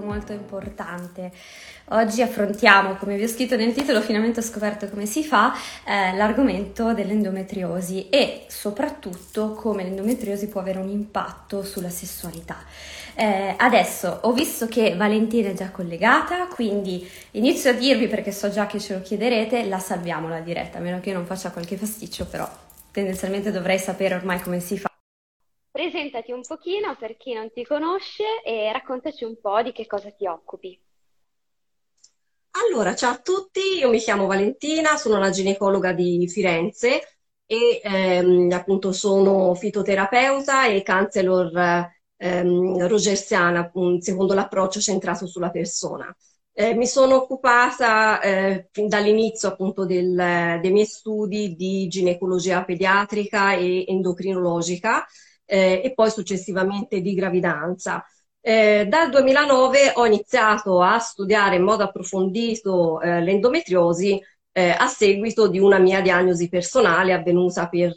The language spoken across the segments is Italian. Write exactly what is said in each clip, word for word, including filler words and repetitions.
molto molto importante. Oggi affrontiamo, come vi ho scritto nel titolo, finalmente ho scoperto come si fa, eh, l'argomento dell'endometriosi e soprattutto come l'endometriosi può avere un impatto sulla sessualità. Eh, adesso ho visto che Valentina è già collegata, quindi inizio a dirvi, perché so già che ce lo chiederete, la salviamo la diretta, a meno che io non faccia qualche pasticcio, però tendenzialmente dovrei sapere ormai come si fa. Presentati un pochino per chi non ti conosce e raccontaci un po' di che cosa ti occupi. Allora, ciao a tutti, io mi chiamo Valentina, sono una ginecologa di Firenze e ehm, appunto sono fitoterapeuta e counselor ehm, rogersiana, secondo l'approccio centrato sulla persona. Eh, mi sono occupata eh, fin dall'inizio appunto del, dei miei studi di ginecologia pediatrica e endocrinologica, Eh, e poi successivamente di gravidanza. Eh, dal duemilanove ho iniziato a studiare in modo approfondito eh, l'endometriosi eh, a seguito di una mia diagnosi personale avvenuta per,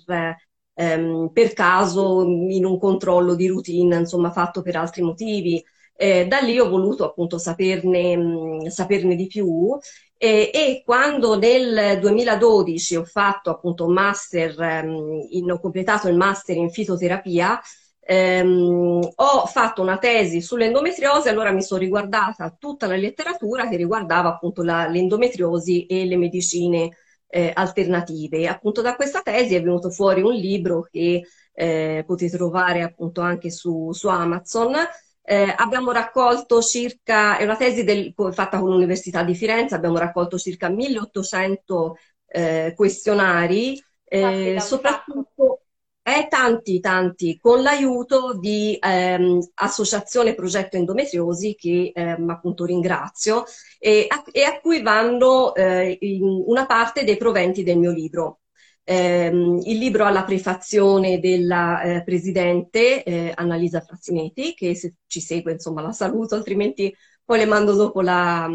ehm, per caso in un controllo di routine, insomma fatto per altri motivi. Eh, da lì ho voluto appunto saperne, mh, saperne di più eh, e quando nel duemiladodici ho fatto appunto un master, ehm, in, ho completato il master in fitoterapia, ehm, ho fatto una tesi sull'endometriosi, allora mi sono riguardata tutta la letteratura che riguardava appunto la, l'endometriosi e le medicine eh, alternative. Appunto da questa tesi è venuto fuori un libro che eh, potete trovare appunto anche su, su Amazon. Eh, abbiamo raccolto circa, è una tesi del, fatta con l'Università di Firenze, abbiamo raccolto circa milleottocento eh, questionari, eh, soprattutto eh, tanti tanti, con l'aiuto di ehm, Associazione Progetto Endometriosi, che ehm, appunto ringrazio, e a, e a cui vanno eh, in una parte dei proventi del mio libro. Eh, il libro ha la prefazione della eh, presidente eh, Annalisa Frazzinetti, che se ci segue insomma la saluto, altrimenti poi le mando dopo la,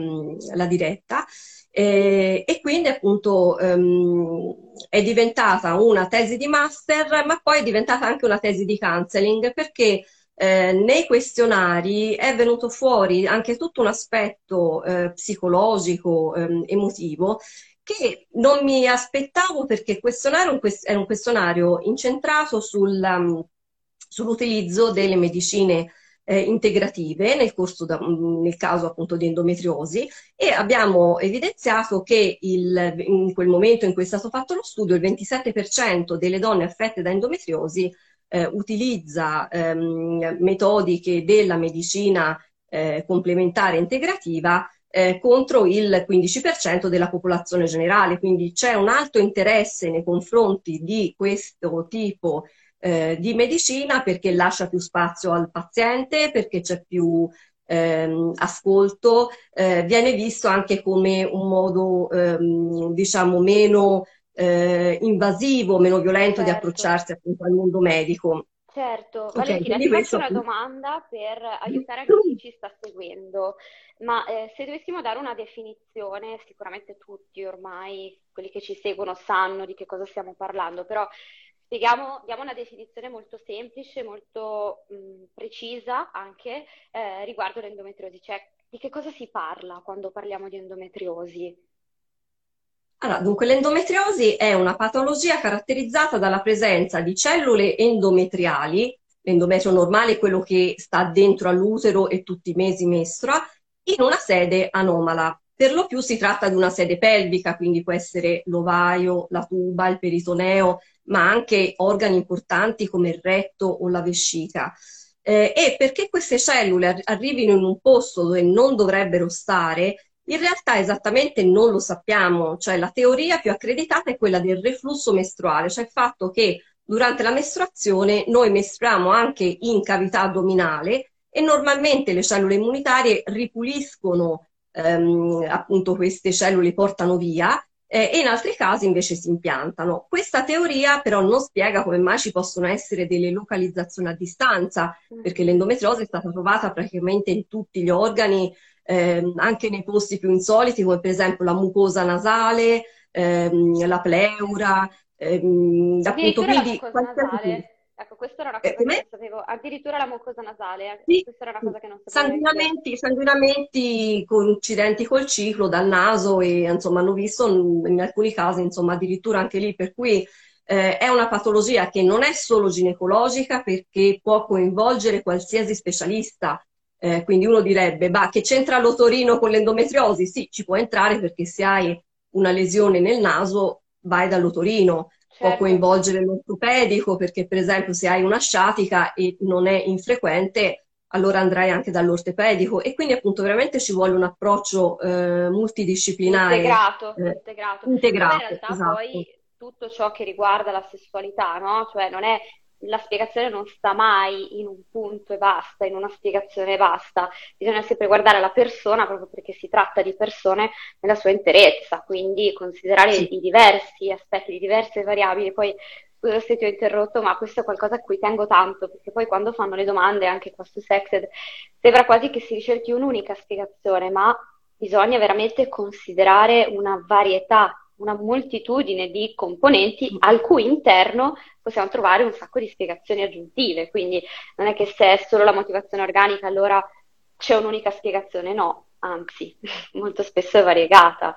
la diretta, eh, e quindi appunto ehm, è diventata una tesi di master, ma poi è diventata anche una tesi di counseling, perché eh, nei questionari è venuto fuori anche tutto un aspetto eh, psicologico, ehm, emotivo, che non mi aspettavo, perché il questionario era un questionario incentrato sul, um, sull'utilizzo delle medicine eh, integrative nel, corso da, nel caso appunto di endometriosi, e abbiamo evidenziato che il, in quel momento in cui è stato fatto lo studio, il ventisette per cento delle donne affette da endometriosi eh, utilizza ehm, metodiche della medicina eh, complementare integrativa Eh, contro il quindici per cento della popolazione generale, quindi c'è un alto interesse nei confronti di questo tipo eh, di medicina, perché lascia più spazio al paziente, perché c'è più ehm, ascolto, eh, viene visto anche come un modo ehm, diciamo meno eh, invasivo, meno violento, certo, di approcciarsi appunto al mondo medico. Certo, Valentina, okay, ti faccio una domanda per aiutare anche chi ci sta seguendo, ma eh, se dovessimo dare una definizione, sicuramente tutti ormai, quelli che ci seguono, sanno di che cosa stiamo parlando, però spieghiamo, diamo una definizione molto semplice, molto mh, precisa anche eh, riguardo l'endometriosi, cioè di che cosa si parla quando parliamo di endometriosi? Allora, dunque l'endometriosi è una patologia caratterizzata dalla presenza di cellule endometriali, l'endometrio normale è quello che sta dentro all'utero e tutti i mesi mestrua, in una sede anomala. Per lo più si tratta di una sede pelvica, quindi può essere l'ovaio, la tuba, il peritoneo, ma anche organi importanti come il retto o la vescica. Eh, e perché queste cellule arrivino in un posto dove non dovrebbero stare, in realtà esattamente non lo sappiamo, cioè la teoria più accreditata è quella del reflusso mestruale, cioè il fatto che durante la mestruazione noi mestruiamo anche in cavità addominale e normalmente le cellule immunitarie ripuliscono ehm, appunto queste cellule, portano via, eh, e in altri casi invece si impiantano. Questa teoria però non spiega come mai ci possono essere delle localizzazioni a distanza, perché l'endometriosi è stata trovata praticamente in tutti gli organi, Ehm, anche nei posti più insoliti, come per esempio la mucosa nasale, ehm, la pleura, ehm, appunto, quindi la mucosa nasale. Ecco, questa era una cosa eh, che non sapevo, addirittura la mucosa nasale, sì, questa era una cosa che non sapevo. Sanguinamenti, sanguinamenti coincidenti col ciclo dal naso e insomma hanno visto in alcuni casi insomma addirittura anche lì, per cui eh, è una patologia che non è solo ginecologica perché può coinvolgere qualsiasi specialista, eh, quindi uno direbbe, bah, che c'entra l'otorino con l'endometriosi? Sì, ci può entrare perché se hai una lesione nel naso vai dall'otorino. Certo. Può coinvolgere l'ortopedico perché per esempio se hai una sciatica e non è infrequente allora andrai anche dall'ortopedico e quindi appunto veramente ci vuole un approccio eh, multidisciplinare integrato, eh, integrato. integrato in realtà esatto. Poi tutto ciò che riguarda la sessualità, no? Cioè non è, la spiegazione non sta mai in un punto e basta, in una spiegazione e basta, bisogna sempre guardare la persona proprio perché si tratta di persone nella sua interezza, quindi considerare sì. i diversi aspetti, le diverse variabili. Poi scusa se ti ho interrotto, ma questo è qualcosa a cui tengo tanto, perché poi quando fanno le domande anche qua su Sexed sembra quasi che si ricerchi un'unica spiegazione, ma bisogna veramente considerare una varietà, una moltitudine di componenti al cui interno possiamo trovare un sacco di spiegazioni aggiuntive, quindi non è che se è solo la motivazione organica allora c'è un'unica spiegazione, no, anzi, molto spesso è variegata.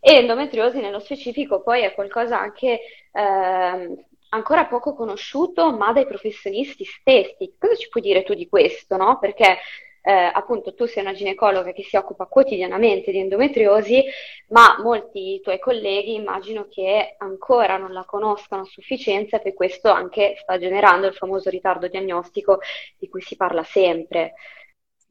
E endometriosi nello specifico poi è qualcosa anche eh, ancora poco conosciuto, ma dai professionisti stessi. Cosa ci puoi dire tu di questo, no? Perché Eh, appunto tu sei una ginecologa che si occupa quotidianamente di endometriosi, ma molti tuoi colleghi immagino che ancora non la conoscano a sufficienza e per questo anche sta generando il famoso ritardo diagnostico di cui si parla sempre.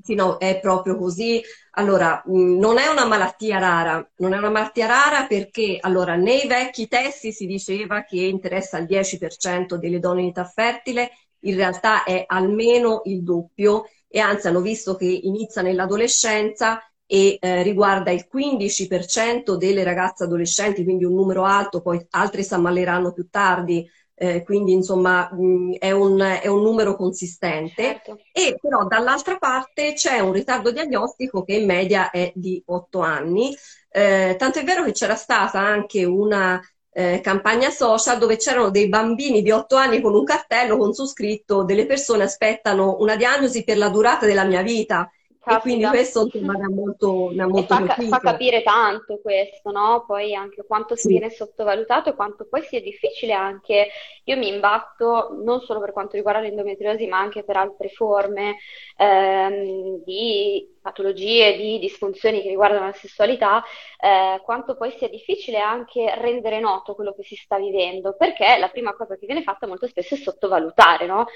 Sì, no, è proprio così. Allora, mh, non è una malattia rara, non è una malattia rara perché allora nei vecchi testi si diceva che interessa il dieci per cento delle donne in età fertile, in realtà è almeno il doppio e anzi hanno visto che inizia nell'adolescenza e eh, riguarda il quindici per cento delle ragazze adolescenti, quindi un numero alto, poi altre si ammaleranno più tardi, eh, quindi insomma mh, è, un, è un numero consistente. Certo. E però dall'altra parte c'è un ritardo diagnostico che in media è di otto anni, eh, tanto è vero che c'era stata anche una Eh, campagna social dove c'erano dei bambini di otto anni con un cartello con su scritto delle persone aspettano una diagnosi per la durata della mia vita. Capita. E quindi questo insomma mi ha molto, mi ha molto fa, fa capire tanto questo, no? Poi anche quanto si sì. viene sottovalutato e quanto poi sia difficile anche, io mi imbatto non solo per quanto riguarda l'endometriosi ma anche per altre forme ehm, di patologie, di disfunzioni che riguardano la sessualità, eh, quanto poi sia difficile anche rendere noto quello che si sta vivendo, perché la prima cosa che viene fatta molto spesso è sottovalutare, no?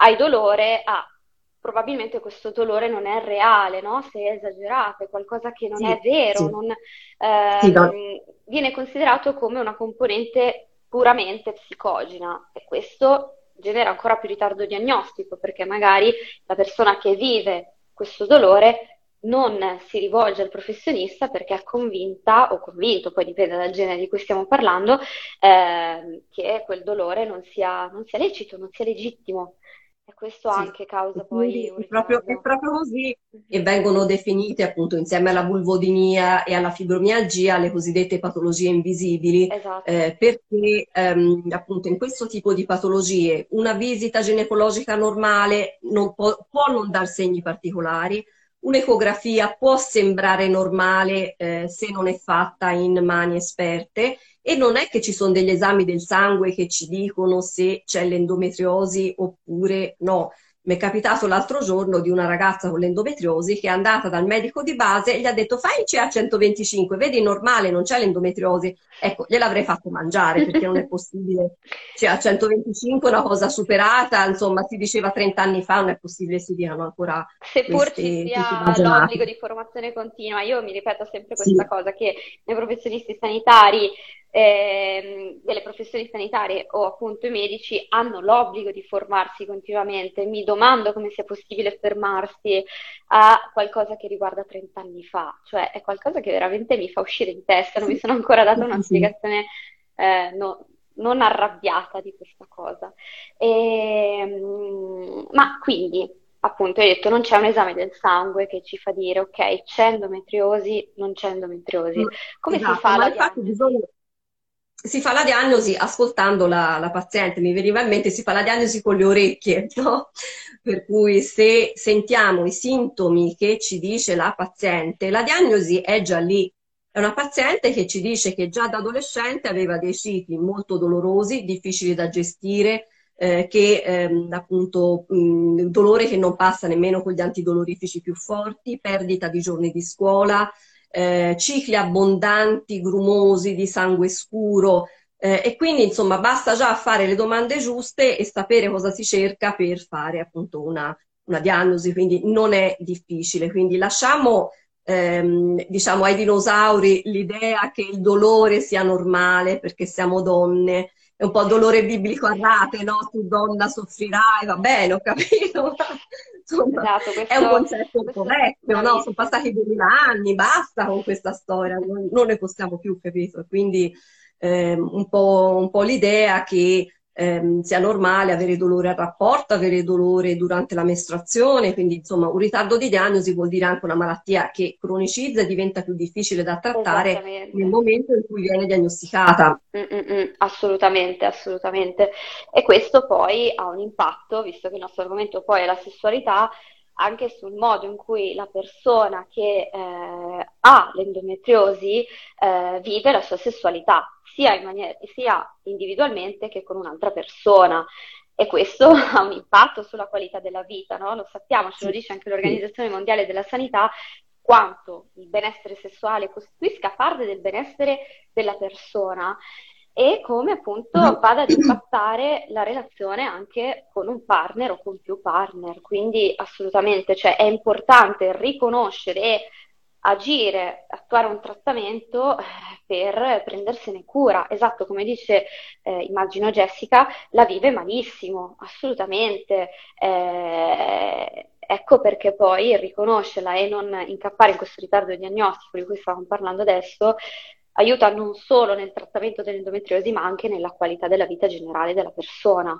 Hai dolore, ah, probabilmente questo dolore non è reale, no? Se è esagerato, è qualcosa che non sì, è vero, sì. non, eh, sì, no. viene considerato come una componente puramente psicogena e questo genera ancora più ritardo diagnostico perché magari la persona che vive questo dolore non si rivolge al professionista perché è convinta o convinto, poi dipende dal genere di cui stiamo parlando, eh, che quel dolore non sia, non sia lecito, non sia legittimo. E questo sì, anche causa poi un è proprio, è proprio così e vengono definite appunto insieme alla vulvodinia e alla fibromialgia le cosiddette patologie invisibili. Esatto. eh, perché ehm, appunto in questo tipo di patologie una visita ginecologica normale non può, può non dar segni particolari, un'ecografia può sembrare normale eh, se non è fatta in mani esperte. E non è che ci sono degli esami del sangue che ci dicono se c'è l'endometriosi oppure no. Mi è capitato l'altro giorno di una ragazza con l'endometriosi che è andata dal medico di base e gli ha detto fai il C A centoventicinque, vedi normale, non c'è l'endometriosi. Ecco, gliel'avrei fatto mangiare perché non è possibile. C A centoventicinque è una cosa superata, insomma si diceva trent'anni fa, non è possibile si diano ancora seppur queste, ci sia l'obbligo di formazione continua. Io mi ripeto sempre questa sì. cosa che nei professionisti sanitari Eh, delle professioni sanitarie o appunto i medici hanno l'obbligo di formarsi continuamente. Mi domando come sia possibile fermarsi a qualcosa che riguarda trent'anni fa, cioè è qualcosa che veramente mi fa uscire di testa, non mi sono ancora data una spiegazione eh, no, non arrabbiata di questa cosa. E, ma quindi appunto hai detto non c'è un esame del sangue che ci fa dire ok c'è endometriosi, non c'è endometriosi, come esatto, si fa la diagnosi? Bisogna... si fa la diagnosi ascoltando la, la paziente, mi veniva in mente, si fa la diagnosi con le orecchie, no? Per cui se sentiamo i sintomi che ci dice la paziente, la diagnosi è già lì. È una paziente che ci dice che già da adolescente aveva dei cicli molto dolorosi, difficili da gestire, eh, che ehm, appunto mh, dolore che non passa nemmeno con gli antidolorifici più forti, perdita di giorni di scuola, Eh, cicli abbondanti, grumosi, di sangue scuro, eh, e quindi insomma basta già fare le domande giuste e sapere cosa si cerca per fare appunto una, una diagnosi, quindi non è difficile. Quindi lasciamo ehm, diciamo ai dinosauri l'idea che il dolore sia normale perché siamo donne, è un po' dolore biblico a rate, no? Tu donna soffrirai, va bene, ho capito, insomma, esatto, questo, è un concetto un po' vecchio, no? Sono passati duemila anni, basta con questa storia, non, non ne possiamo più, capito? Quindi ehm, un po', un po' l'idea che ehm, sia normale avere dolore al rapporto, avere dolore durante la mestruazione, quindi insomma un ritardo di diagnosi vuol dire anche una malattia che cronicizza e diventa più difficile da trattare nel momento in cui viene diagnosticata. Mm-mm, assolutamente, assolutamente. E questo poi ha un impatto, visto che il nostro argomento poi è la sessualità, anche sul modo in cui la persona che eh, ha l'endometriosi eh, vive la sua sessualità, sia, in maniera, sia individualmente che con un'altra persona. E questo ha un impatto sulla qualità della vita, no? Lo sappiamo, ce lo dice anche l'Organizzazione Mondiale della Sanità, quanto il benessere sessuale costituisca parte del benessere della persona e come appunto vada ad impattare la relazione anche con un partner o con più partner. Quindi assolutamente, cioè, è importante riconoscere e agire, attuare un trattamento per prendersene cura. Esatto, come dice, eh, immagino Jessica, la vive malissimo, assolutamente. Eh, ecco perché poi riconoscerla e non incappare in questo ritardo diagnostico di cui stavamo parlando adesso aiuta non solo nel trattamento dell'endometriosi, ma anche nella qualità della vita generale della persona.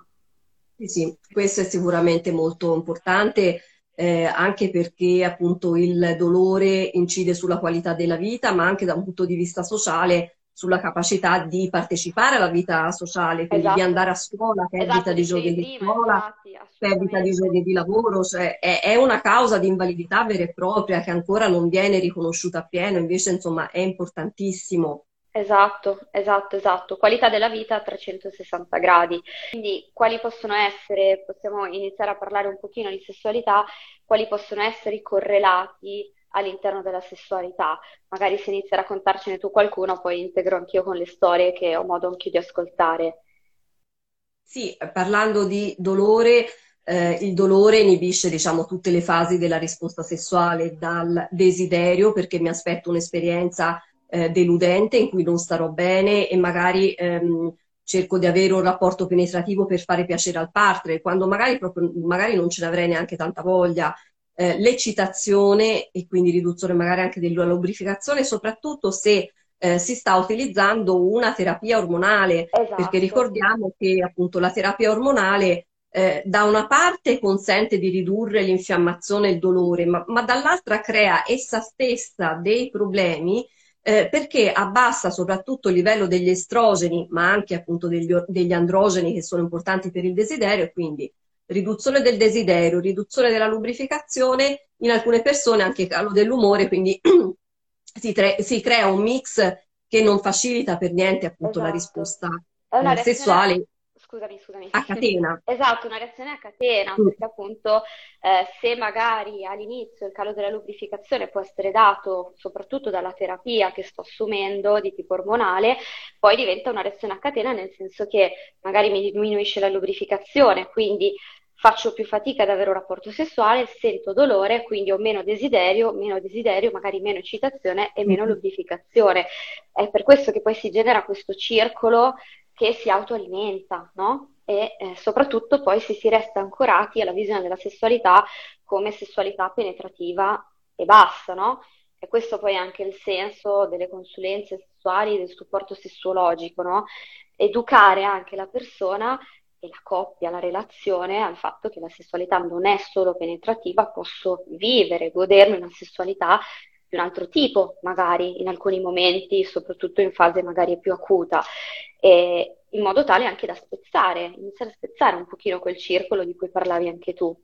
Sì, sì, questo è sicuramente molto importante, eh, anche perché appunto il dolore incide sulla qualità della vita, ma anche da un punto di vista sociale, sulla capacità di partecipare alla vita sociale, quindi esatto, di andare a scuola, perdita esatto, di giorni di scuola, esatto, perdita di giorni di lavoro, cioè è, è una causa di invalidità vera e propria che ancora non viene riconosciuta appieno, invece insomma è importantissimo. Esatto, esatto, esatto. Qualità della vita a trecentosessanta gradi. Quindi quali possono essere, possiamo iniziare a parlare un pochino di sessualità, quali possono essere i correlati all'interno della sessualità? Magari se inizi a raccontarcene tu qualcuno, poi integro anch'io con le storie che ho modo anch'io di ascoltare. Sì, parlando di dolore, eh, il dolore inibisce, diciamo, tutte le fasi della risposta sessuale, dal desiderio, perché mi aspetto un'esperienza eh, deludente in cui non starò bene e magari ehm, cerco di avere un rapporto penetrativo per fare piacere al partner, quando magari, proprio, magari non ce l'avrei neanche tanta voglia. Eh, l'eccitazione e quindi riduzione magari anche della lubrificazione, soprattutto se eh, si sta utilizzando una terapia ormonale, esatto, perché ricordiamo che appunto la terapia ormonale eh, da una parte consente di ridurre l'infiammazione e il dolore, ma, ma dall'altra crea essa stessa dei problemi eh, perché abbassa soprattutto il livello degli estrogeni, ma anche appunto degli, degli androgeni che sono importanti per il desiderio, e quindi riduzione del desiderio, riduzione della lubrificazione, in alcune persone anche calo dell'umore, quindi si, tre, si crea un mix che non facilita per niente appunto esatto, la risposta allora, sessuale. Scusami, scusami. A catena. Esatto, una reazione a catena, mm. perché appunto eh, se magari all'inizio il calo della lubrificazione può essere dato soprattutto dalla terapia che sto assumendo di tipo ormonale, poi diventa una reazione a catena nel senso che magari mi diminuisce la lubrificazione, quindi faccio più fatica ad avere un rapporto sessuale, sento dolore, quindi ho meno desiderio, meno desiderio, magari meno eccitazione e meno lubrificazione. È per questo che poi si genera questo circolo che si autoalimenta, no? E eh, soprattutto poi se si resta ancorati alla visione della sessualità come sessualità penetrativa e basta, no? E questo poi è anche il senso delle consulenze sessuali, del supporto sessuologico, no? Educare anche la persona e la coppia, la relazione al fatto che la sessualità non è solo penetrativa, posso vivere, godermi una sessualità di un altro tipo, magari in alcuni momenti, soprattutto in fase magari più acuta, e in modo tale anche da spezzare, iniziare a spezzare un pochino quel circolo di cui parlavi anche tu.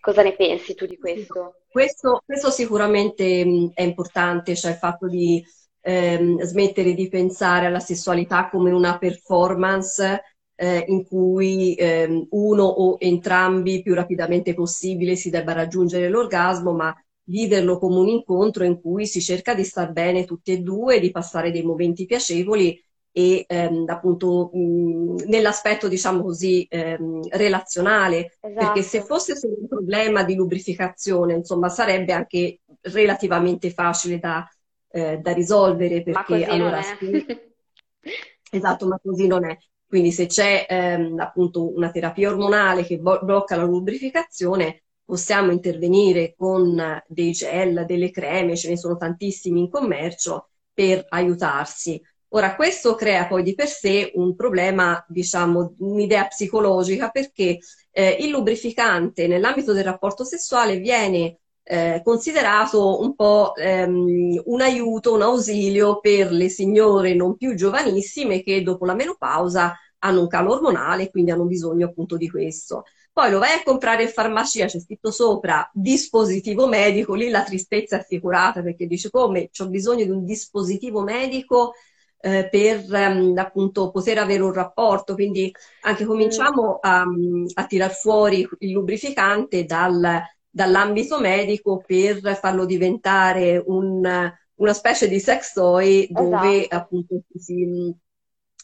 Cosa ne pensi tu di questo? Questo, questo sicuramente è importante, cioè il fatto di ehm, smettere di pensare alla sessualità come una performance eh, in cui ehm, uno o entrambi più rapidamente possibile si debba raggiungere l'orgasmo, ma viverlo come un incontro in cui si cerca di star bene tutti e due, di passare dei momenti piacevoli e ehm, appunto mh, nell'aspetto, diciamo così, ehm, relazionale. Esatto. Perché se fosse solo un problema di lubrificazione, insomma, sarebbe anche relativamente facile da, eh, da risolvere, perché allora sì, esatto, ma così non è. Quindi se c'è ehm, appunto una terapia ormonale che bo- blocca la lubrificazione, possiamo intervenire con dei gel, delle creme, ce ne sono tantissimi in commercio, per aiutarsi. Ora, questo crea poi di per sé un problema, diciamo, un'idea psicologica, perché eh, il lubrificante nell'ambito del rapporto sessuale viene eh, considerato un po' ehm, un aiuto, un ausilio per le signore non più giovanissime che dopo la menopausa hanno un calo ormonale e quindi hanno bisogno appunto di questo. Poi lo vai a comprare in farmacia, c'è scritto sopra dispositivo medico, lì la tristezza è assicurata, perché dice: come, c'ho bisogno di un dispositivo medico per appunto poter avere un rapporto? Quindi anche cominciamo a, a tirar fuori il lubrificante dal, dall'ambito medico per farlo diventare un, una specie di sex toy dove, esatto, appunto si,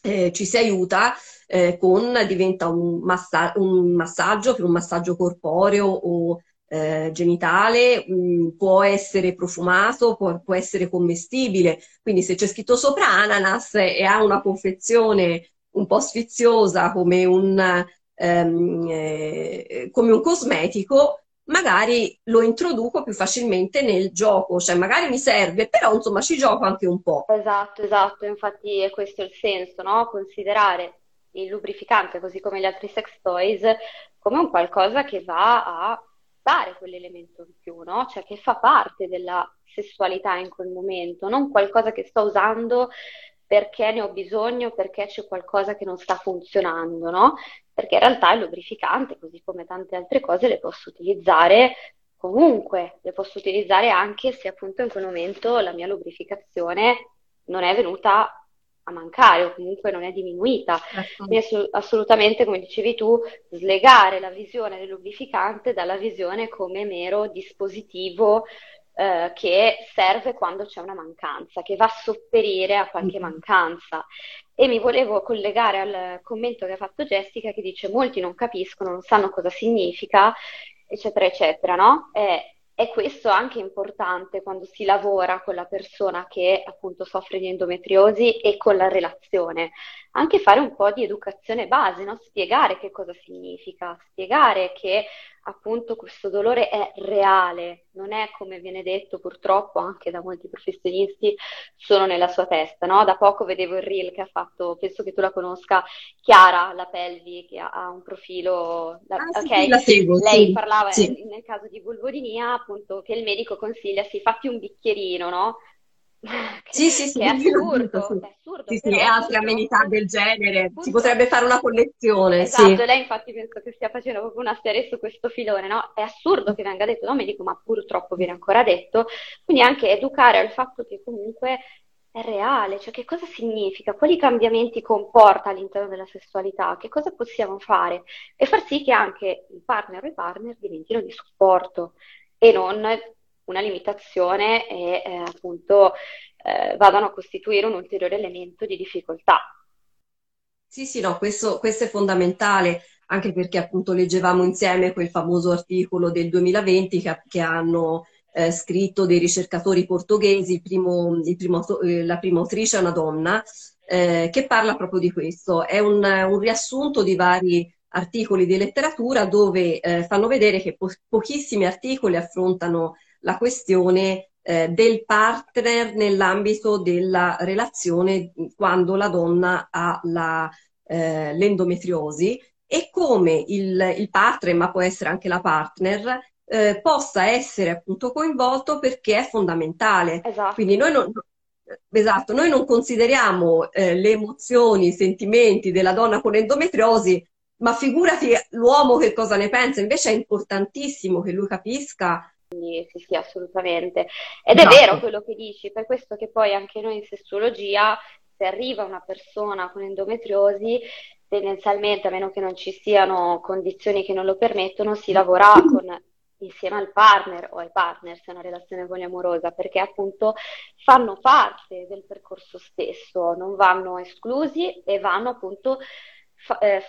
eh, ci si aiuta eh, con, diventa un, massa- un massaggio, che è un massaggio corporeo o Eh, genitale, mh, può essere profumato, può, può essere commestibile, quindi se c'è scritto sopra ananas e ha una confezione un po' sfiziosa come un, ehm, eh, come un cosmetico, magari lo introduco più facilmente nel gioco, cioè magari mi serve, però insomma ci gioco anche un po'. Esatto, esatto, infatti è questo il senso, no? Considerare il lubrificante, così come gli altri sex toys, come un qualcosa che va a dare quell'elemento in più, no? Cioè che fa parte della sessualità in quel momento, non qualcosa che sto usando perché ne ho bisogno, perché c'è qualcosa che non sta funzionando, no? Perché in realtà il lubrificante, così come tante altre cose, le posso utilizzare comunque, le posso utilizzare anche se appunto in quel momento la mia lubrificazione non è venuta a mancare o comunque non è diminuita. Quindi ass- assolutamente, come dicevi tu, slegare la visione del lubrificante dalla visione come mero dispositivo eh, che serve quando c'è una mancanza, che va a sopperire a qualche mancanza. E mi volevo collegare al commento che ha fatto Jessica, che dice: molti non capiscono, non sanno cosa significa, eccetera eccetera, no? È E questo anche importante quando si lavora con la persona che appunto soffre di endometriosi e con la relazione. Anche fare un po' di educazione base, no? Spiegare che cosa significa, spiegare che appunto questo dolore è reale, non è, come viene detto purtroppo anche da molti professionisti, solo nella sua testa, no? Da poco vedevo il reel che ha fatto, penso che tu la conosca, Chiara la Pelvi, che ha un profilo, da, ah, sì, okay, la seguo, lei sì, parlava sì. Nel caso di vulvodinia, appunto, che il medico consiglia: si fatti un bicchierino, no? Che, sì, sì, sì, è assurdo, sì, è assurdo, sì, sì, e altre amenità del genere, si potrebbe fare una collezione. Esatto, sì. Lei infatti penso che stia facendo proprio una serie su questo filone, no? È assurdo che venga detto da un medico, ma purtroppo viene ancora detto. Quindi anche educare al fatto che comunque è reale, cioè che cosa significa, quali cambiamenti comporta all'interno della sessualità, che cosa possiamo fare, e far sì che anche il partner o i partner diventino di supporto e non una limitazione e eh, appunto eh, vadano a costituire un ulteriore elemento di difficoltà. Sì, sì, no, questo, questo è fondamentale, anche perché appunto leggevamo insieme quel famoso articolo del duemilaventi che, che hanno eh, scritto dei ricercatori portoghesi, il primo, il primo, eh, la prima autrice è una donna, eh, che parla proprio di questo. È un, un riassunto di vari articoli di letteratura dove eh, fanno vedere che po- pochissimi articoli affrontano la questione eh, del partner nell'ambito della relazione quando la donna ha la, eh, l'endometriosi, e come il, il partner, ma può essere anche la partner, eh, possa essere appunto coinvolto, perché è fondamentale. Esatto. Quindi noi non, esatto, noi non consideriamo eh, le emozioni, i sentimenti della donna con endometriosi, ma figurati l'uomo che cosa ne pensa, invece è importantissimo che lui capisca. Sì, sì, assolutamente. Ed esatto. È vero quello che dici, per questo che poi anche noi in sessologia, se arriva una persona con endometriosi, tendenzialmente, a meno che non ci siano condizioni che non lo permettono, si lavora con, insieme al partner o ai partner, se è una relazione poliamorosa, perché appunto fanno parte del percorso stesso, non vanno esclusi e vanno appunto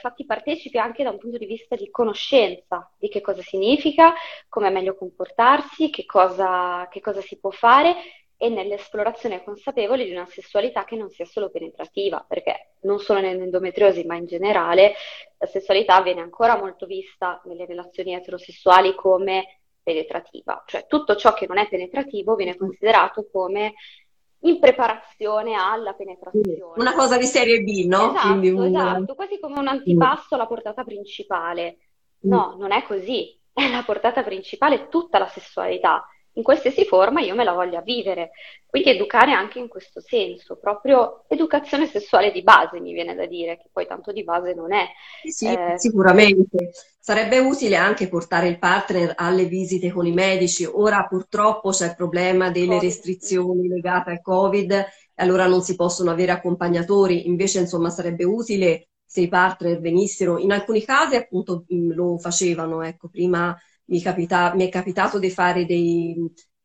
fatti partecipi anche da un punto di vista di conoscenza di che cosa significa, come è meglio comportarsi, che cosa, che cosa si può fare, e nell'esplorazione consapevole di una sessualità che non sia solo penetrativa, perché non solo nell'endometriosi ma in generale la sessualità viene ancora molto vista nelle relazioni eterosessuali come penetrativa, cioè tutto ciò che non è penetrativo viene considerato come in preparazione alla penetrazione. Una cosa di serie B, no? Esatto, Quindi un... esatto, quasi come un antipasto alla portata principale. No, mm. non è così, è la portata principale tutta la sessualità, in qualsiasi forma io me la voglio vivere, quindi educare anche in questo senso, proprio educazione sessuale di base mi viene da dire, che poi tanto di base non è. Sì, sì eh, sicuramente. Sarebbe utile anche portare il partner alle visite con i medici, ora purtroppo c'è il problema delle COVID. Restrizioni legate al Covid, allora non si possono avere accompagnatori, invece insomma sarebbe utile se i partner venissero, in alcuni casi appunto lo facevano, ecco prima... Mi, capita, mi è capitato di fare dei,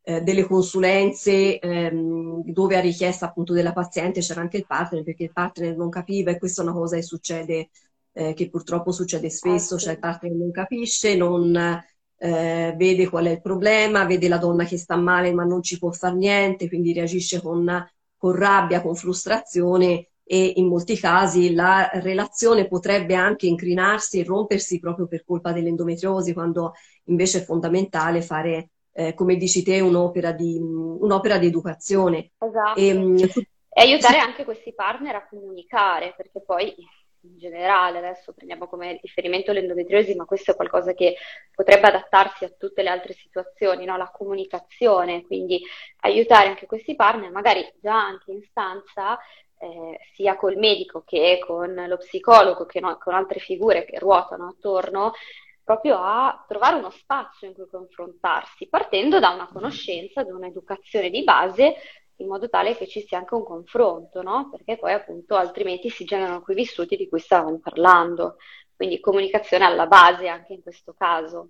eh, delle consulenze ehm, dove a richiesta appunto della paziente c'era anche il partner, perché il partner non capiva, e questa è una cosa che succede, eh, che purtroppo succede spesso, cioè il partner non capisce, non eh, vede qual è il problema, vede la donna che sta male ma non ci può far niente, quindi reagisce con, con rabbia, con frustrazione, e in molti casi la relazione potrebbe anche incrinarsi e rompersi proprio per colpa dell'endometriosi, quando invece è fondamentale fare, eh, come dici te, un'opera di, un'opera di educazione. Esatto. E, e aiutare anche questi partner a comunicare, perché poi in generale, adesso prendiamo come riferimento l'endometriosi, ma questo è qualcosa che potrebbe adattarsi a tutte le altre situazioni, no? La comunicazione, quindi aiutare anche questi partner, magari già anche in stanza, Eh, sia col medico che con lo psicologo, che no, con altre figure che ruotano attorno, proprio a trovare uno spazio in cui confrontarsi, partendo da una conoscenza, da un'educazione di base, in modo tale che ci sia anche un confronto, no? Perché poi appunto altrimenti si generano quei vissuti di cui stavamo parlando, quindi comunicazione alla base anche in questo caso.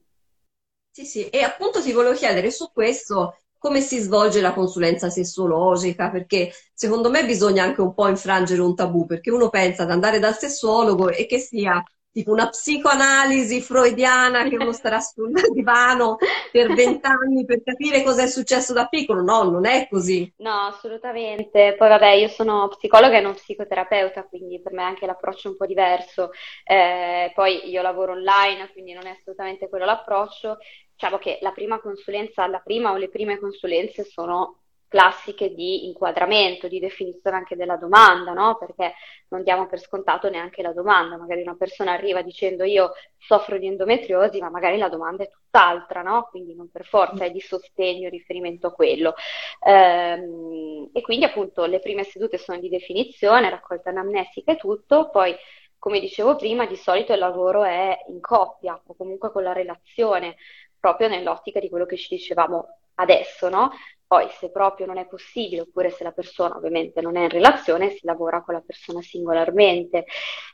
Sì, sì, e appunto ti volevo chiedere su questo... Come si svolge la consulenza sessologica? Perché secondo me bisogna anche un po' infrangere un tabù, perché uno pensa ad andare dal sessologo e che sia tipo una psicoanalisi freudiana, che uno starà sul divano per vent'anni per capire cosa è successo da piccolo. No, non è così. No, assolutamente. Poi vabbè, io sono psicologa e non psicoterapeuta, quindi per me anche l'approccio è un po' diverso. Eh, poi io lavoro online, quindi non è assolutamente quello l'approccio. Diciamo che la prima consulenza, la prima o le prime consulenze sono classiche di inquadramento, di definizione anche della domanda, no? Perché non diamo per scontato neanche la domanda, magari una persona arriva dicendo io soffro di endometriosi, ma magari la domanda è tutt'altra, no? Quindi non per forza è di sostegno, riferimento a quello. Ehm, e quindi appunto le prime sedute sono di definizione, raccolta anamnesica e tutto, poi come dicevo prima di solito il lavoro è in coppia o comunque con la relazione, proprio nell'ottica di quello che ci dicevamo adesso, no? Poi se proprio non è possibile, oppure se la persona ovviamente non è in relazione, si lavora con la persona singolarmente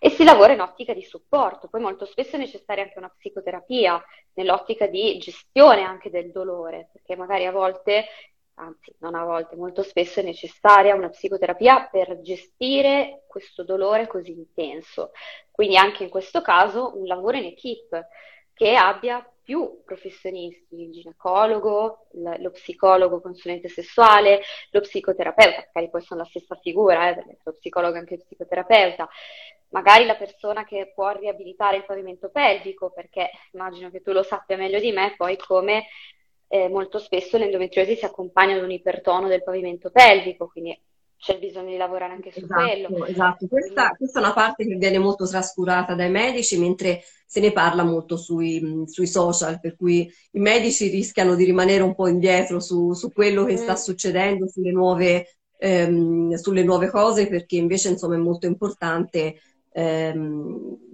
e si lavora in ottica di supporto. Poi molto spesso è necessaria anche una psicoterapia, nell'ottica di gestione anche del dolore, perché magari a volte, anzi non a volte, molto spesso è necessaria una psicoterapia per gestire questo dolore così intenso. Quindi anche in questo caso un lavoro in equipe, che abbia più professionisti, il ginecologo, lo psicologo consulente sessuale, lo psicoterapeuta, magari poi sono la stessa figura, eh, perché lo psicologo è anche il psicoterapeuta, magari la persona che può riabilitare il pavimento pelvico, perché immagino che tu lo sappia meglio di me, poi come eh, molto spesso l'endometriosi si accompagna ad un ipertono del pavimento pelvico, quindi c'è bisogno di lavorare anche su esatto, quello. Esatto, questa, questa è una parte che viene molto trascurata dai medici, mentre se ne parla molto sui, sui social, per cui i medici rischiano di rimanere un po' indietro su, su quello che mm. sta succedendo, sulle nuove, ehm, sulle nuove cose, perché invece insomma è molto importante, ehm,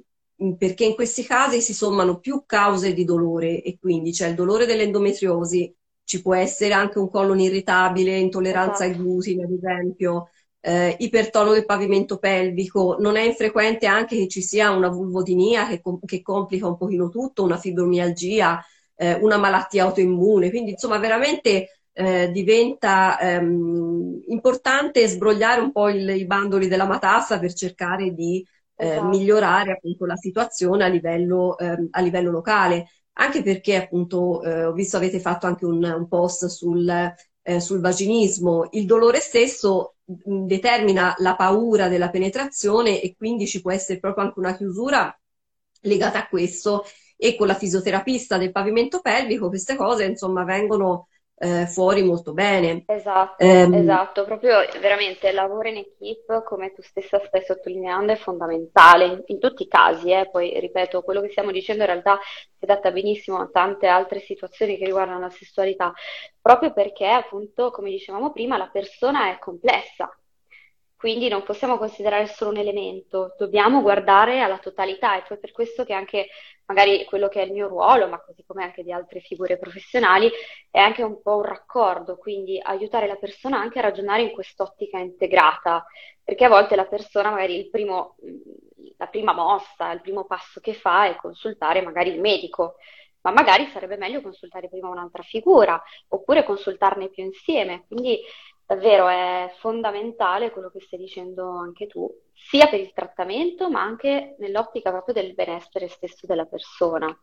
perché in questi casi si sommano più cause di dolore, e quindi c'è il dolore dell'endometriosi, ci può essere anche un collo irritabile, intolleranza esatto. ai glutine, ad esempio, eh, ipertono del pavimento pelvico. Non è infrequente anche che ci sia una vulvodinia che, com- che complica un pochino tutto, una fibromialgia, eh, una malattia autoimmune. Quindi, insomma, veramente eh, diventa ehm, importante sbrogliare un po' il, i bandoli della matassa per cercare di eh, esatto. migliorare appunto la situazione a livello, ehm, a livello locale. Anche perché appunto eh, ho visto avete fatto anche un, un post sul, eh, sul vaginismo. Il dolore stesso determina la paura della penetrazione, e quindi ci può essere proprio anche una chiusura legata a questo, e con la fisioterapista del pavimento pelvico queste cose insomma vengono eh, fuori molto bene. Esatto, um, esatto, proprio veramente il lavoro in equipe, come tu stessa stai sottolineando, è fondamentale in, in tutti i casi, eh. Poi ripeto, quello che stiamo dicendo in realtà si adatta benissimo a tante altre situazioni che riguardano la sessualità, proprio perché appunto, come dicevamo prima, la persona è complessa, quindi non possiamo considerare solo un elemento, dobbiamo guardare alla totalità, e poi per questo che anche magari quello che è il mio ruolo, ma così come anche di altre figure professionali, è anche un po' un raccordo, quindi aiutare la persona anche a ragionare in quest'ottica integrata, perché a volte la persona magari il primo, la prima mossa, il primo passo che fa è consultare magari il medico, ma magari sarebbe meglio consultare prima un'altra figura, oppure consultarne più insieme, quindi davvero è fondamentale quello che stai dicendo anche tu, sia per il trattamento, ma anche nell'ottica proprio del benessere stesso della persona.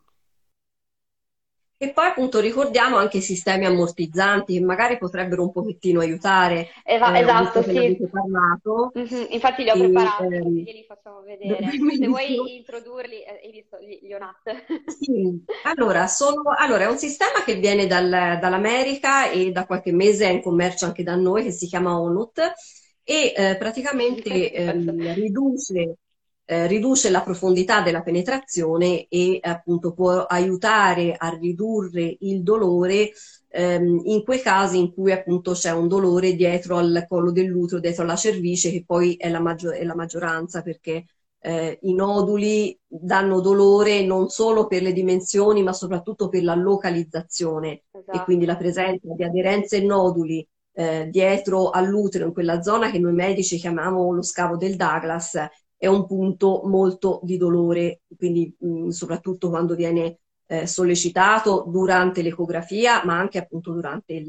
E poi appunto ricordiamo anche i sistemi ammortizzanti, che magari potrebbero un pochettino aiutare. Eh, va, eh, esatto, sì. Avete parlato. Mm-hmm. Infatti li ho e, preparati, ehm... quindi li facciamo vedere. Se vuoi introdurli, eh, hai visto gli OhNut? Sì, allora, sono, allora è un sistema che viene dal, dall'America, e da qualche mese è in commercio anche da noi, che si chiama OhNut, e eh, praticamente ehm, riduce... Eh, riduce la profondità della penetrazione, e appunto può aiutare a ridurre il dolore ehm, in quei casi in cui appunto c'è un dolore dietro al collo dell'utero, dietro alla cervice, che poi è la, maggior- è la maggioranza, perché eh, i noduli danno dolore non solo per le dimensioni, ma soprattutto per la localizzazione. Esatto. E quindi la presenza di aderenze e noduli eh, dietro all'utero, in quella zona che noi medici chiamiamo lo scavo del Douglas, è un punto molto di dolore, quindi mh, soprattutto quando viene eh, sollecitato durante l'ecografia, ma anche appunto durante il,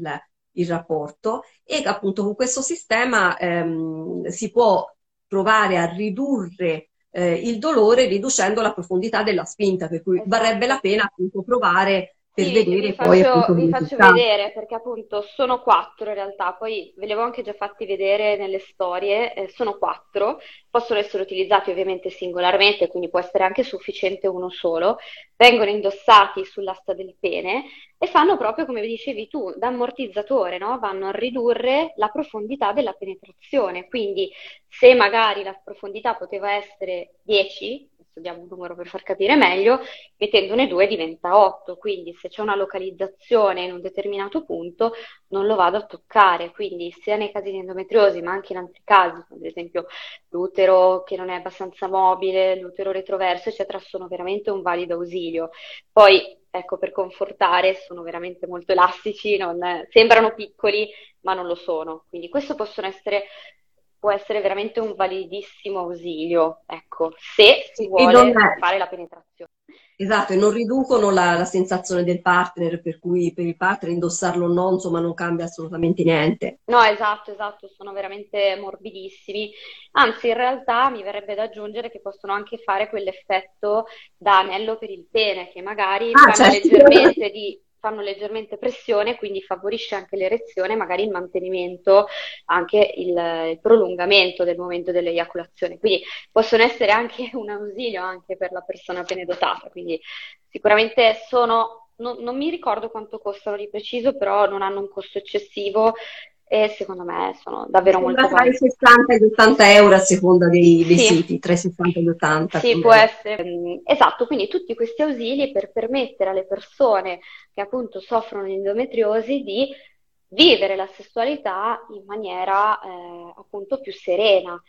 il rapporto. E appunto con questo sistema ehm, si può provare a ridurre eh, il dolore riducendo la profondità della spinta, per cui esatto. varrebbe la pena appunto provare per sì, vedere vi poi faccio, vi faccio vedere, perché appunto sono quattro in realtà, poi ve li avevo anche già fatti vedere nelle storie, eh, sono quattro, possono essere utilizzati ovviamente singolarmente, quindi può essere anche sufficiente uno solo, vengono indossati sull'asta del pene e fanno proprio come dicevi tu, da ammortizzatore, no? Vanno a ridurre la profondità della penetrazione, quindi se magari la profondità poteva essere dieci, diamo un numero per far capire meglio, mettendone due diventa otto, quindi se c'è una localizzazione in un determinato punto non lo vado a toccare, quindi sia nei casi di endometriosi ma anche in altri casi, come ad esempio l'utero che non è abbastanza mobile, l'utero retroverso eccetera, sono veramente un valido ausilio. Poi ecco, per confortare, sono veramente molto elastici, non, sembrano piccoli ma non lo sono, quindi questo possono essere può essere veramente un validissimo ausilio, ecco, se si vuole fare la penetrazione. Esatto, e non riducono la, la sensazione del partner, per cui per il partner indossarlo o no, insomma, non cambia assolutamente niente. No, esatto, esatto, sono veramente morbidissimi. Anzi, in realtà mi verrebbe da aggiungere che possono anche fare quell'effetto da anello per il pene, che magari ah, fanno, certo. leggermente di, fanno leggermente pressione, quindi favorisce anche l'erezione, magari il mantenimento, anche il, il prolungamento del momento dell'eiaculazione. Quindi possono essere anche un ausilio anche per la persona appena dotata, quindi sicuramente sono, non, non mi ricordo quanto costano di preciso, però non hanno un costo eccessivo, e secondo me sono davvero sì, molto tra i sessanta e gli ottanta euro a seconda dei, dei sì. siti, tra i sessanta e gli ottanta. Sì, può essere. Esatto, quindi tutti questi ausili per permettere alle persone che appunto soffrono di endometriosi di vivere la sessualità in maniera eh, appunto più serena.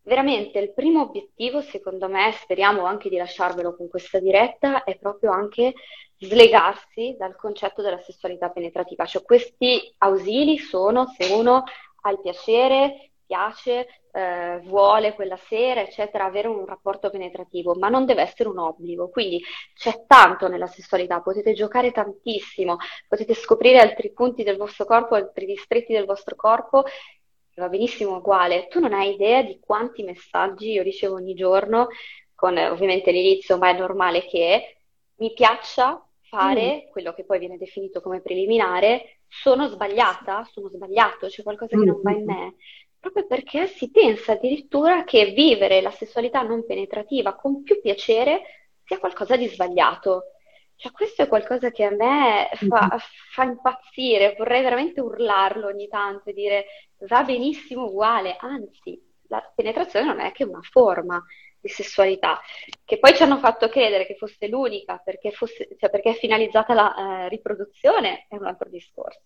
Veramente il primo obiettivo, secondo me, speriamo anche di lasciarvelo con questa diretta, è proprio anche slegarsi dal concetto della sessualità penetrativa. Cioè questi ausili sono se uno ha il piacere, piace, eh, vuole quella sera, eccetera, avere un rapporto penetrativo, ma non deve essere un obbligo. Quindi c'è tanto nella sessualità, potete giocare tantissimo, potete scoprire altri punti del vostro corpo, altri distretti del vostro corpo, va benissimo uguale. Tu non hai idea di quanti messaggi io ricevo ogni giorno, con ovviamente l'inizio, ma è normale che mi piaccia fare mm. quello che poi viene definito come preliminare, sono sbagliata, sono sbagliato, c'è qualcosa che mm. non va in me, proprio perché si pensa addirittura che vivere la sessualità non penetrativa con più piacere sia qualcosa di sbagliato. Cioè questo è qualcosa che a me fa, fa impazzire, vorrei veramente urlarlo ogni tanto e dire va benissimo uguale, anzi la penetrazione non è che una forma di sessualità, che poi ci hanno fatto credere che fosse l'unica perché, fosse, cioè perché è finalizzata la eh, riproduzione, è un altro discorso,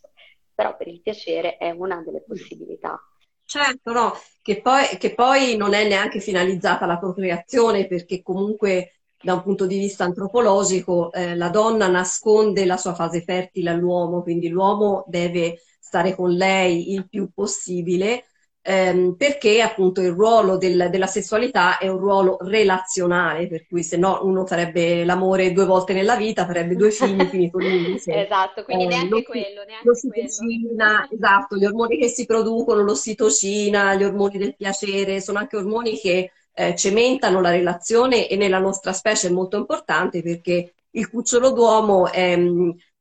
però per il piacere è una delle possibilità. Certo, no, che poi, che poi non è neanche finalizzata la procreazione perché comunque... Da un punto di vista antropologico, eh, la donna nasconde la sua fase fertile all'uomo, quindi l'uomo deve stare con lei il più possibile, ehm, perché appunto il ruolo del, della sessualità è un ruolo relazionale, per cui se no uno farebbe l'amore due volte nella vita, farebbe due figli, finito l'inizio. Esatto, quindi eh, neanche lo, quello, neanche l'ossitocina, quello. Esatto, gli ormoni che si producono, l'ossitocina, gli ormoni del piacere, sono anche ormoni che... Eh, cementano la relazione e nella nostra specie è molto importante perché il cucciolo d'uomo è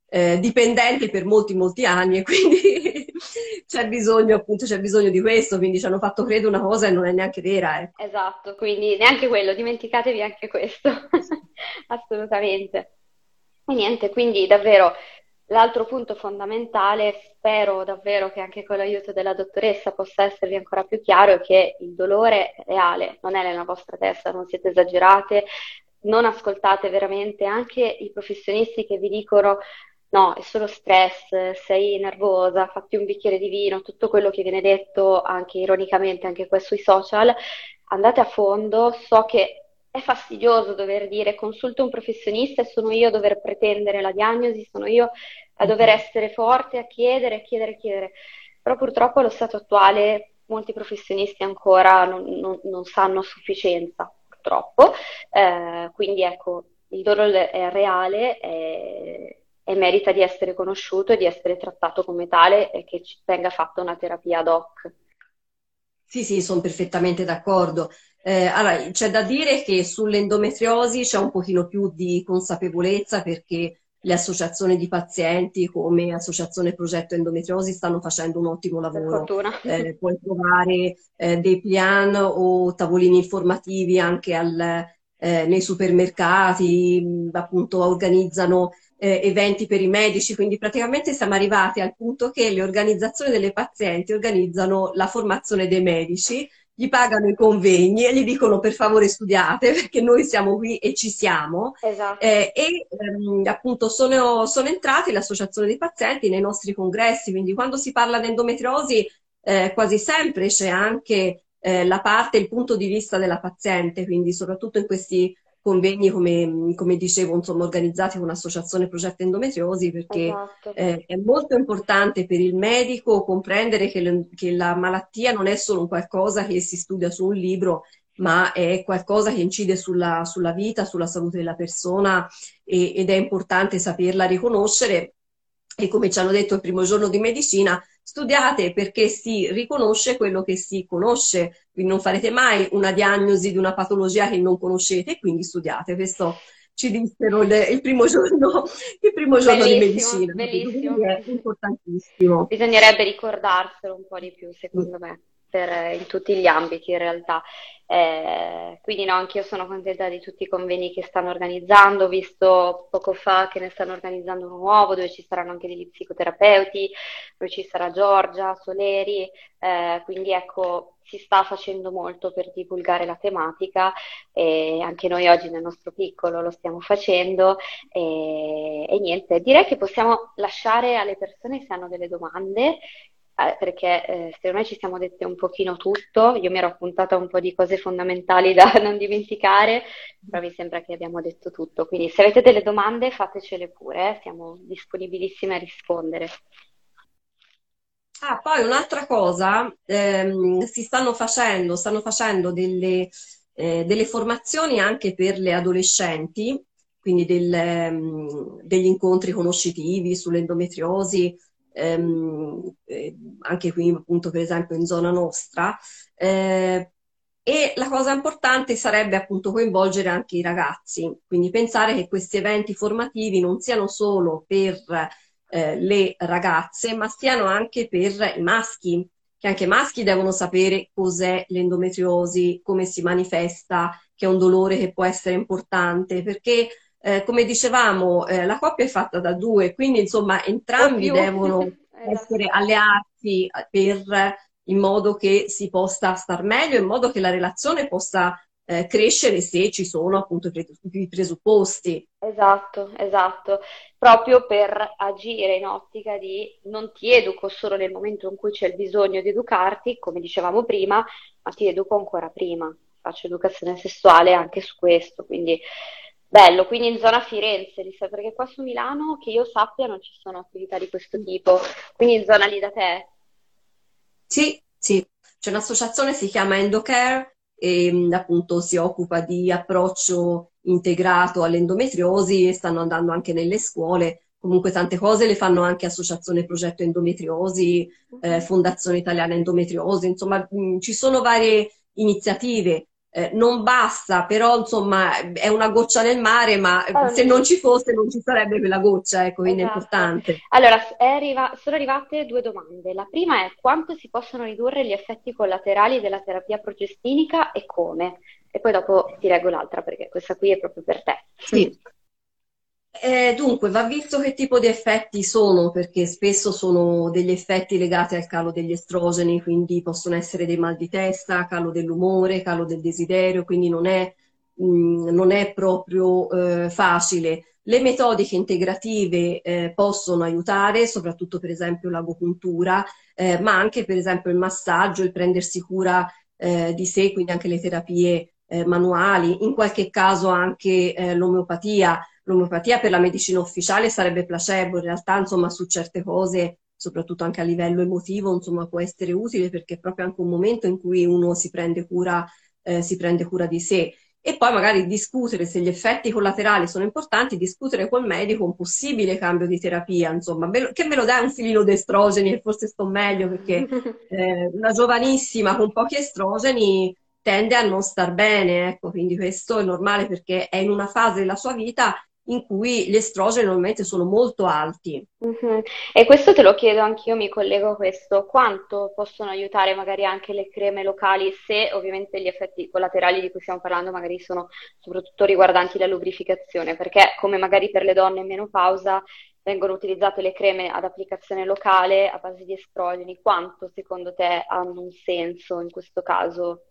eh, dipendente per molti molti anni e quindi c'è bisogno appunto c'è bisogno di questo, quindi ci hanno fatto credere una cosa e non è neanche vera, eh. Esatto, quindi neanche quello, dimenticatevi anche questo assolutamente. E niente, quindi davvero l'altro punto fondamentale, spero davvero che anche con l'aiuto della dottoressa possa esservi ancora più chiaro, è che il dolore è reale, non è nella vostra testa, non siete esagerate, non ascoltate veramente anche i professionisti che vi dicono no, è solo stress, sei nervosa, fatti un bicchiere di vino, tutto quello che viene detto anche ironicamente, anche qua sui social, andate a fondo, so che... È fastidioso dover dire consulto un professionista e sono io a dover pretendere la diagnosi, sono io a dover essere forte, a chiedere, a chiedere, a chiedere. Però purtroppo allo stato attuale molti professionisti ancora non, non, non sanno a sufficienza, purtroppo. Eh, quindi ecco, il dolore è reale e, e merita di essere conosciuto e di essere trattato come tale e che venga fatta una terapia ad hoc. Sì, sì, sono perfettamente d'accordo. Eh, allora, c'è da dire che sull'endometriosi c'è un pochino più di consapevolezza perché le associazioni di pazienti come Associazione Progetto Endometriosi stanno facendo un ottimo lavoro. Eh, puoi trovare eh, dei plan o tavolini informativi anche al, eh, nei supermercati, appunto organizzano eh, eventi per i medici, quindi praticamente siamo arrivati al punto che le organizzazioni delle pazienti organizzano la formazione dei medici, gli pagano i convegni e gli dicono per favore studiate perché noi siamo qui e ci siamo. Esatto. eh, e ehm, appunto sono, sono entrati l'associazione dei pazienti nei nostri congressi, quindi quando si parla di endometriosi eh, quasi sempre c'è anche eh, la parte, il punto di vista della paziente, quindi soprattutto in questi convegni come, come dicevo insomma organizzati con l'associazione Progetto Endometriosi perché esatto. eh, è molto importante per il medico comprendere che, le, che la malattia non è solo un qualcosa che si studia su un libro ma è qualcosa che incide sulla, sulla vita, sulla salute della persona e, ed è importante saperla riconoscere e come ci hanno detto il primo giorno di medicina studiate perché si riconosce quello che si conosce, quindi non farete mai una diagnosi di una patologia che non conoscete, quindi studiate. Questo ci dissero il, il primo giorno, il primo giorno di medicina. Bellissimo, è importantissimo. Bisognerebbe ricordarselo un po' di più, secondo me. per, in tutti gli ambiti in realtà. Eh, quindi no, anch'io sono contenta di tutti i convegni che stanno organizzando, ho visto poco fa che ne stanno organizzando uno nuovo dove ci saranno anche degli psicoterapeuti, dove ci sarà Giorgia Soleri, eh, quindi ecco, si sta facendo molto per divulgare la tematica e anche noi oggi nel nostro piccolo lo stiamo facendo e, e niente, direi che possiamo lasciare alle persone se hanno delle domande, perché eh, secondo me ci siamo dette un pochino tutto, io mi ero appuntata un po' di cose fondamentali da non dimenticare, però mi sembra che abbiamo detto tutto, quindi se avete delle domande fatecele pure, eh. Siamo disponibilissime a rispondere. Ah, poi un'altra cosa, ehm, si stanno facendo, stanno facendo delle, eh, delle formazioni anche per le adolescenti, quindi del, ehm, degli incontri conoscitivi sull'endometriosi, Ehm, eh, anche qui appunto per esempio in zona nostra, eh, e la cosa importante sarebbe appunto coinvolgere anche i ragazzi, quindi pensare che questi eventi formativi non siano solo per eh, le ragazze ma siano anche per i maschi, che anche i maschi devono sapere cos'è l'endometriosi, come si manifesta, che è un dolore che può essere importante, perché Eh, come dicevamo, eh, la coppia è fatta da due, quindi insomma entrambi devono essere alleati per, in modo che si possa star meglio, in modo che la relazione possa eh, crescere se ci sono appunto i presupposti. Esatto, esatto, proprio per agire in ottica di non ti educo solo nel momento in cui c'è il bisogno di educarti, come dicevamo prima, ma ti educo ancora prima, faccio educazione sessuale anche su questo, quindi... Bello, quindi in zona Firenze, perché qua su Milano, che io sappia, non ci sono attività di questo tipo, quindi in zona lì da te? Sì, sì, c'è un'associazione, si chiama EndoCare, e appunto si occupa di approccio integrato all'endometriosi e stanno andando anche nelle scuole, comunque tante cose le fanno anche Associazione Progetto Endometriosi, eh, Fondazione Italiana Endometriosi, insomma mh, ci sono varie iniziative. Eh, non basta, però insomma è una goccia nel mare, ma oh, se non ci fosse non ci sarebbe quella goccia, ecco, quindi esatto. È importante. Allora, è arriva- sono arrivate due domande. La prima è: quanto si possono ridurre gli effetti collaterali della terapia progestinica e come? E poi dopo ti leggo l'altra, perché questa qui è proprio per te. Sì. Eh, dunque, va visto che tipo di effetti sono, perché spesso sono degli effetti legati al calo degli estrogeni, quindi possono essere dei mal di testa, calo dell'umore, calo del desiderio, quindi non è, mh, non è proprio eh, facile. Le metodiche integrative eh, possono aiutare, soprattutto per esempio l'agopuntura, eh, ma anche per esempio il massaggio, il prendersi cura eh, di sé, quindi anche le terapie eh, manuali, in qualche caso anche eh, l'omeopatia. L'omeopatia per la medicina ufficiale sarebbe placebo, in realtà insomma su certe cose, soprattutto anche a livello emotivo, insomma può essere utile, perché è proprio anche un momento in cui uno si prende cura, eh, si prende cura di sé. E poi magari discutere se gli effetti collaterali sono importanti, discutere col medico un possibile cambio di terapia, insomma, che me lo dai un filino di estrogeni e forse sto meglio, perché eh, una giovanissima con pochi estrogeni tende a non star bene, ecco, quindi questo è normale perché è in una fase della sua vita in cui gli estrogeni normalmente sono molto alti. Mm-hmm. E questo te lo chiedo anch'io, mi collego a questo. Quanto possono aiutare magari anche le creme locali, se ovviamente gli effetti collaterali di cui stiamo parlando magari sono soprattutto riguardanti la lubrificazione, perché come magari per le donne in menopausa vengono utilizzate le creme ad applicazione locale a base di estrogeni, quanto secondo te hanno un senso in questo caso?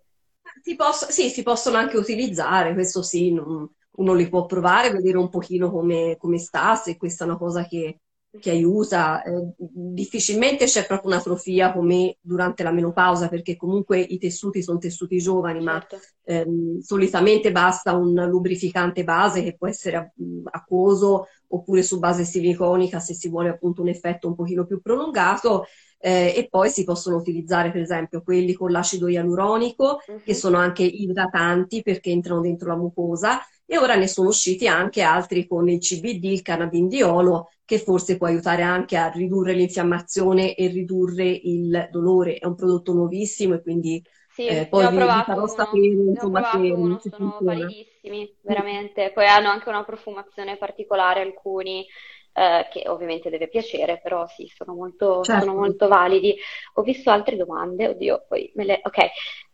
Si posso, sì, si possono anche utilizzare, questo sì, non... uno li può provare, vedere un pochino come, come sta, se questa è una cosa che, che aiuta. Eh, difficilmente c'è proprio un'atrofia come durante la menopausa, perché comunque i tessuti sono tessuti giovani, ma ehm, solitamente basta un lubrificante base che può essere acquoso, oppure su base siliconica se si vuole appunto un effetto un pochino più prolungato. Eh, e poi si possono utilizzare per esempio quelli con l'acido ialuronico, uh-huh, che sono anche idratanti perché entrano dentro la mucosa, e ora ne sono usciti anche altri con il C B D, il cannabidiolo, che forse può aiutare anche a ridurre l'infiammazione e ridurre il dolore. È un prodotto nuovissimo e quindi sì, eh, poi vi farò sapere, insomma, che uno, sono validissimi veramente, poi hanno anche una profumazione particolare alcuni. eh, che ovviamente deve piacere, però sì, sono molto, certo. sono molto validi. Ho visto altre domande, oddio, poi me le... ok.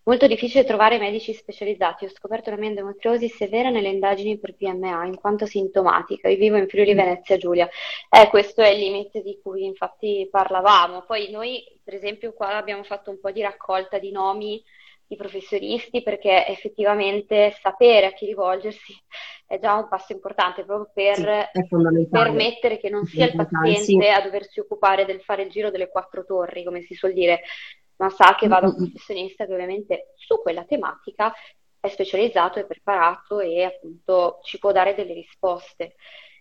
Molto difficile trovare medici specializzati. Ho scoperto la mia endometriosi severa nelle indagini per P M A, in quanto sintomatica. Io vivo in Friuli Venezia Giulia. Eh, questo è il limite di cui infatti parlavamo. Poi noi, per esempio, qua abbiamo fatto un po' di raccolta di nomi di professionisti, perché effettivamente sapere a chi rivolgersi è già un passo importante, proprio per sì, permettere che non sia il paziente sì. a doversi occupare del fare il giro delle quattro torri, come si suol dire. Ma sa che vado a un professionista che ovviamente su quella tematica è specializzato, è preparato e appunto ci può dare delle risposte.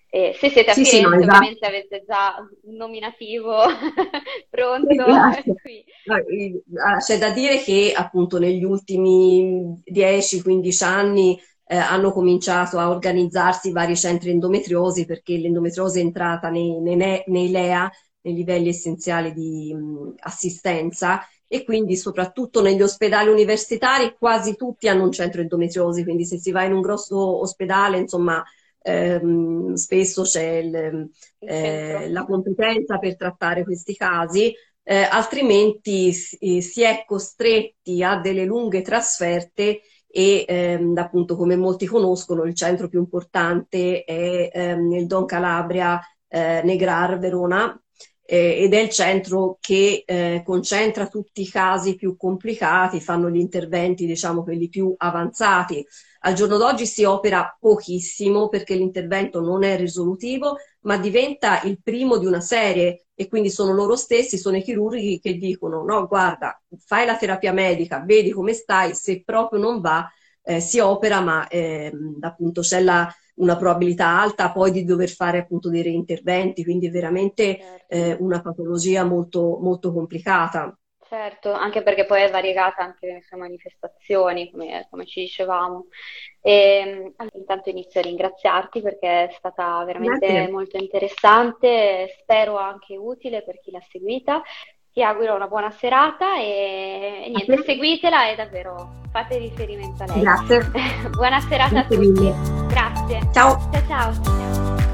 Eh, se siete a sì, Firenze sì, no, ovviamente esatto. avete già un nominativo pronto. Esatto. Qui. C'è da dire che appunto negli ultimi dieci quindici anni eh, hanno cominciato a organizzarsi vari centri endometriosi, perché l'endometriosi è entrata nei, nei, nei L E A, nei livelli essenziali di mh, assistenza, e quindi soprattutto negli ospedali universitari quasi tutti hanno un centro endometriosi, quindi se si va in un grosso ospedale, insomma, ehm, spesso c'è il, eh, la competenza per trattare questi casi, eh, altrimenti si, si è costretti a delle lunghe trasferte e ehm, appunto, come molti conoscono, il centro più importante è ehm, il Don Calabria, eh, Negrar Verona, ed è il centro che eh, concentra tutti i casi più complicati, fanno gli interventi, diciamo, quelli più avanzati. Al giorno d'oggi si opera pochissimo, perché l'intervento non è risolutivo, ma diventa il primo di una serie, e quindi sono loro stessi, sono i chirurghi che dicono: no, guarda, fai la terapia medica, vedi come stai, se proprio non va eh, si opera, ma eh, appunto c'è la una probabilità alta poi di dover fare appunto dei reinterventi, quindi veramente certo. eh, una patologia molto, molto complicata. Certo, anche perché poi è variegata anche le sue manifestazioni, come, come ci dicevamo. E, intanto inizio a ringraziarti, perché è stata veramente Grazie. molto interessante, spero anche utile per chi l'ha seguita. Ti auguro una buona serata e niente, seguitela e davvero fate riferimento a lei. Grazie. Buona serata Grazie a tutti. Mille. Grazie. Ciao. Ciao ciao. ciao.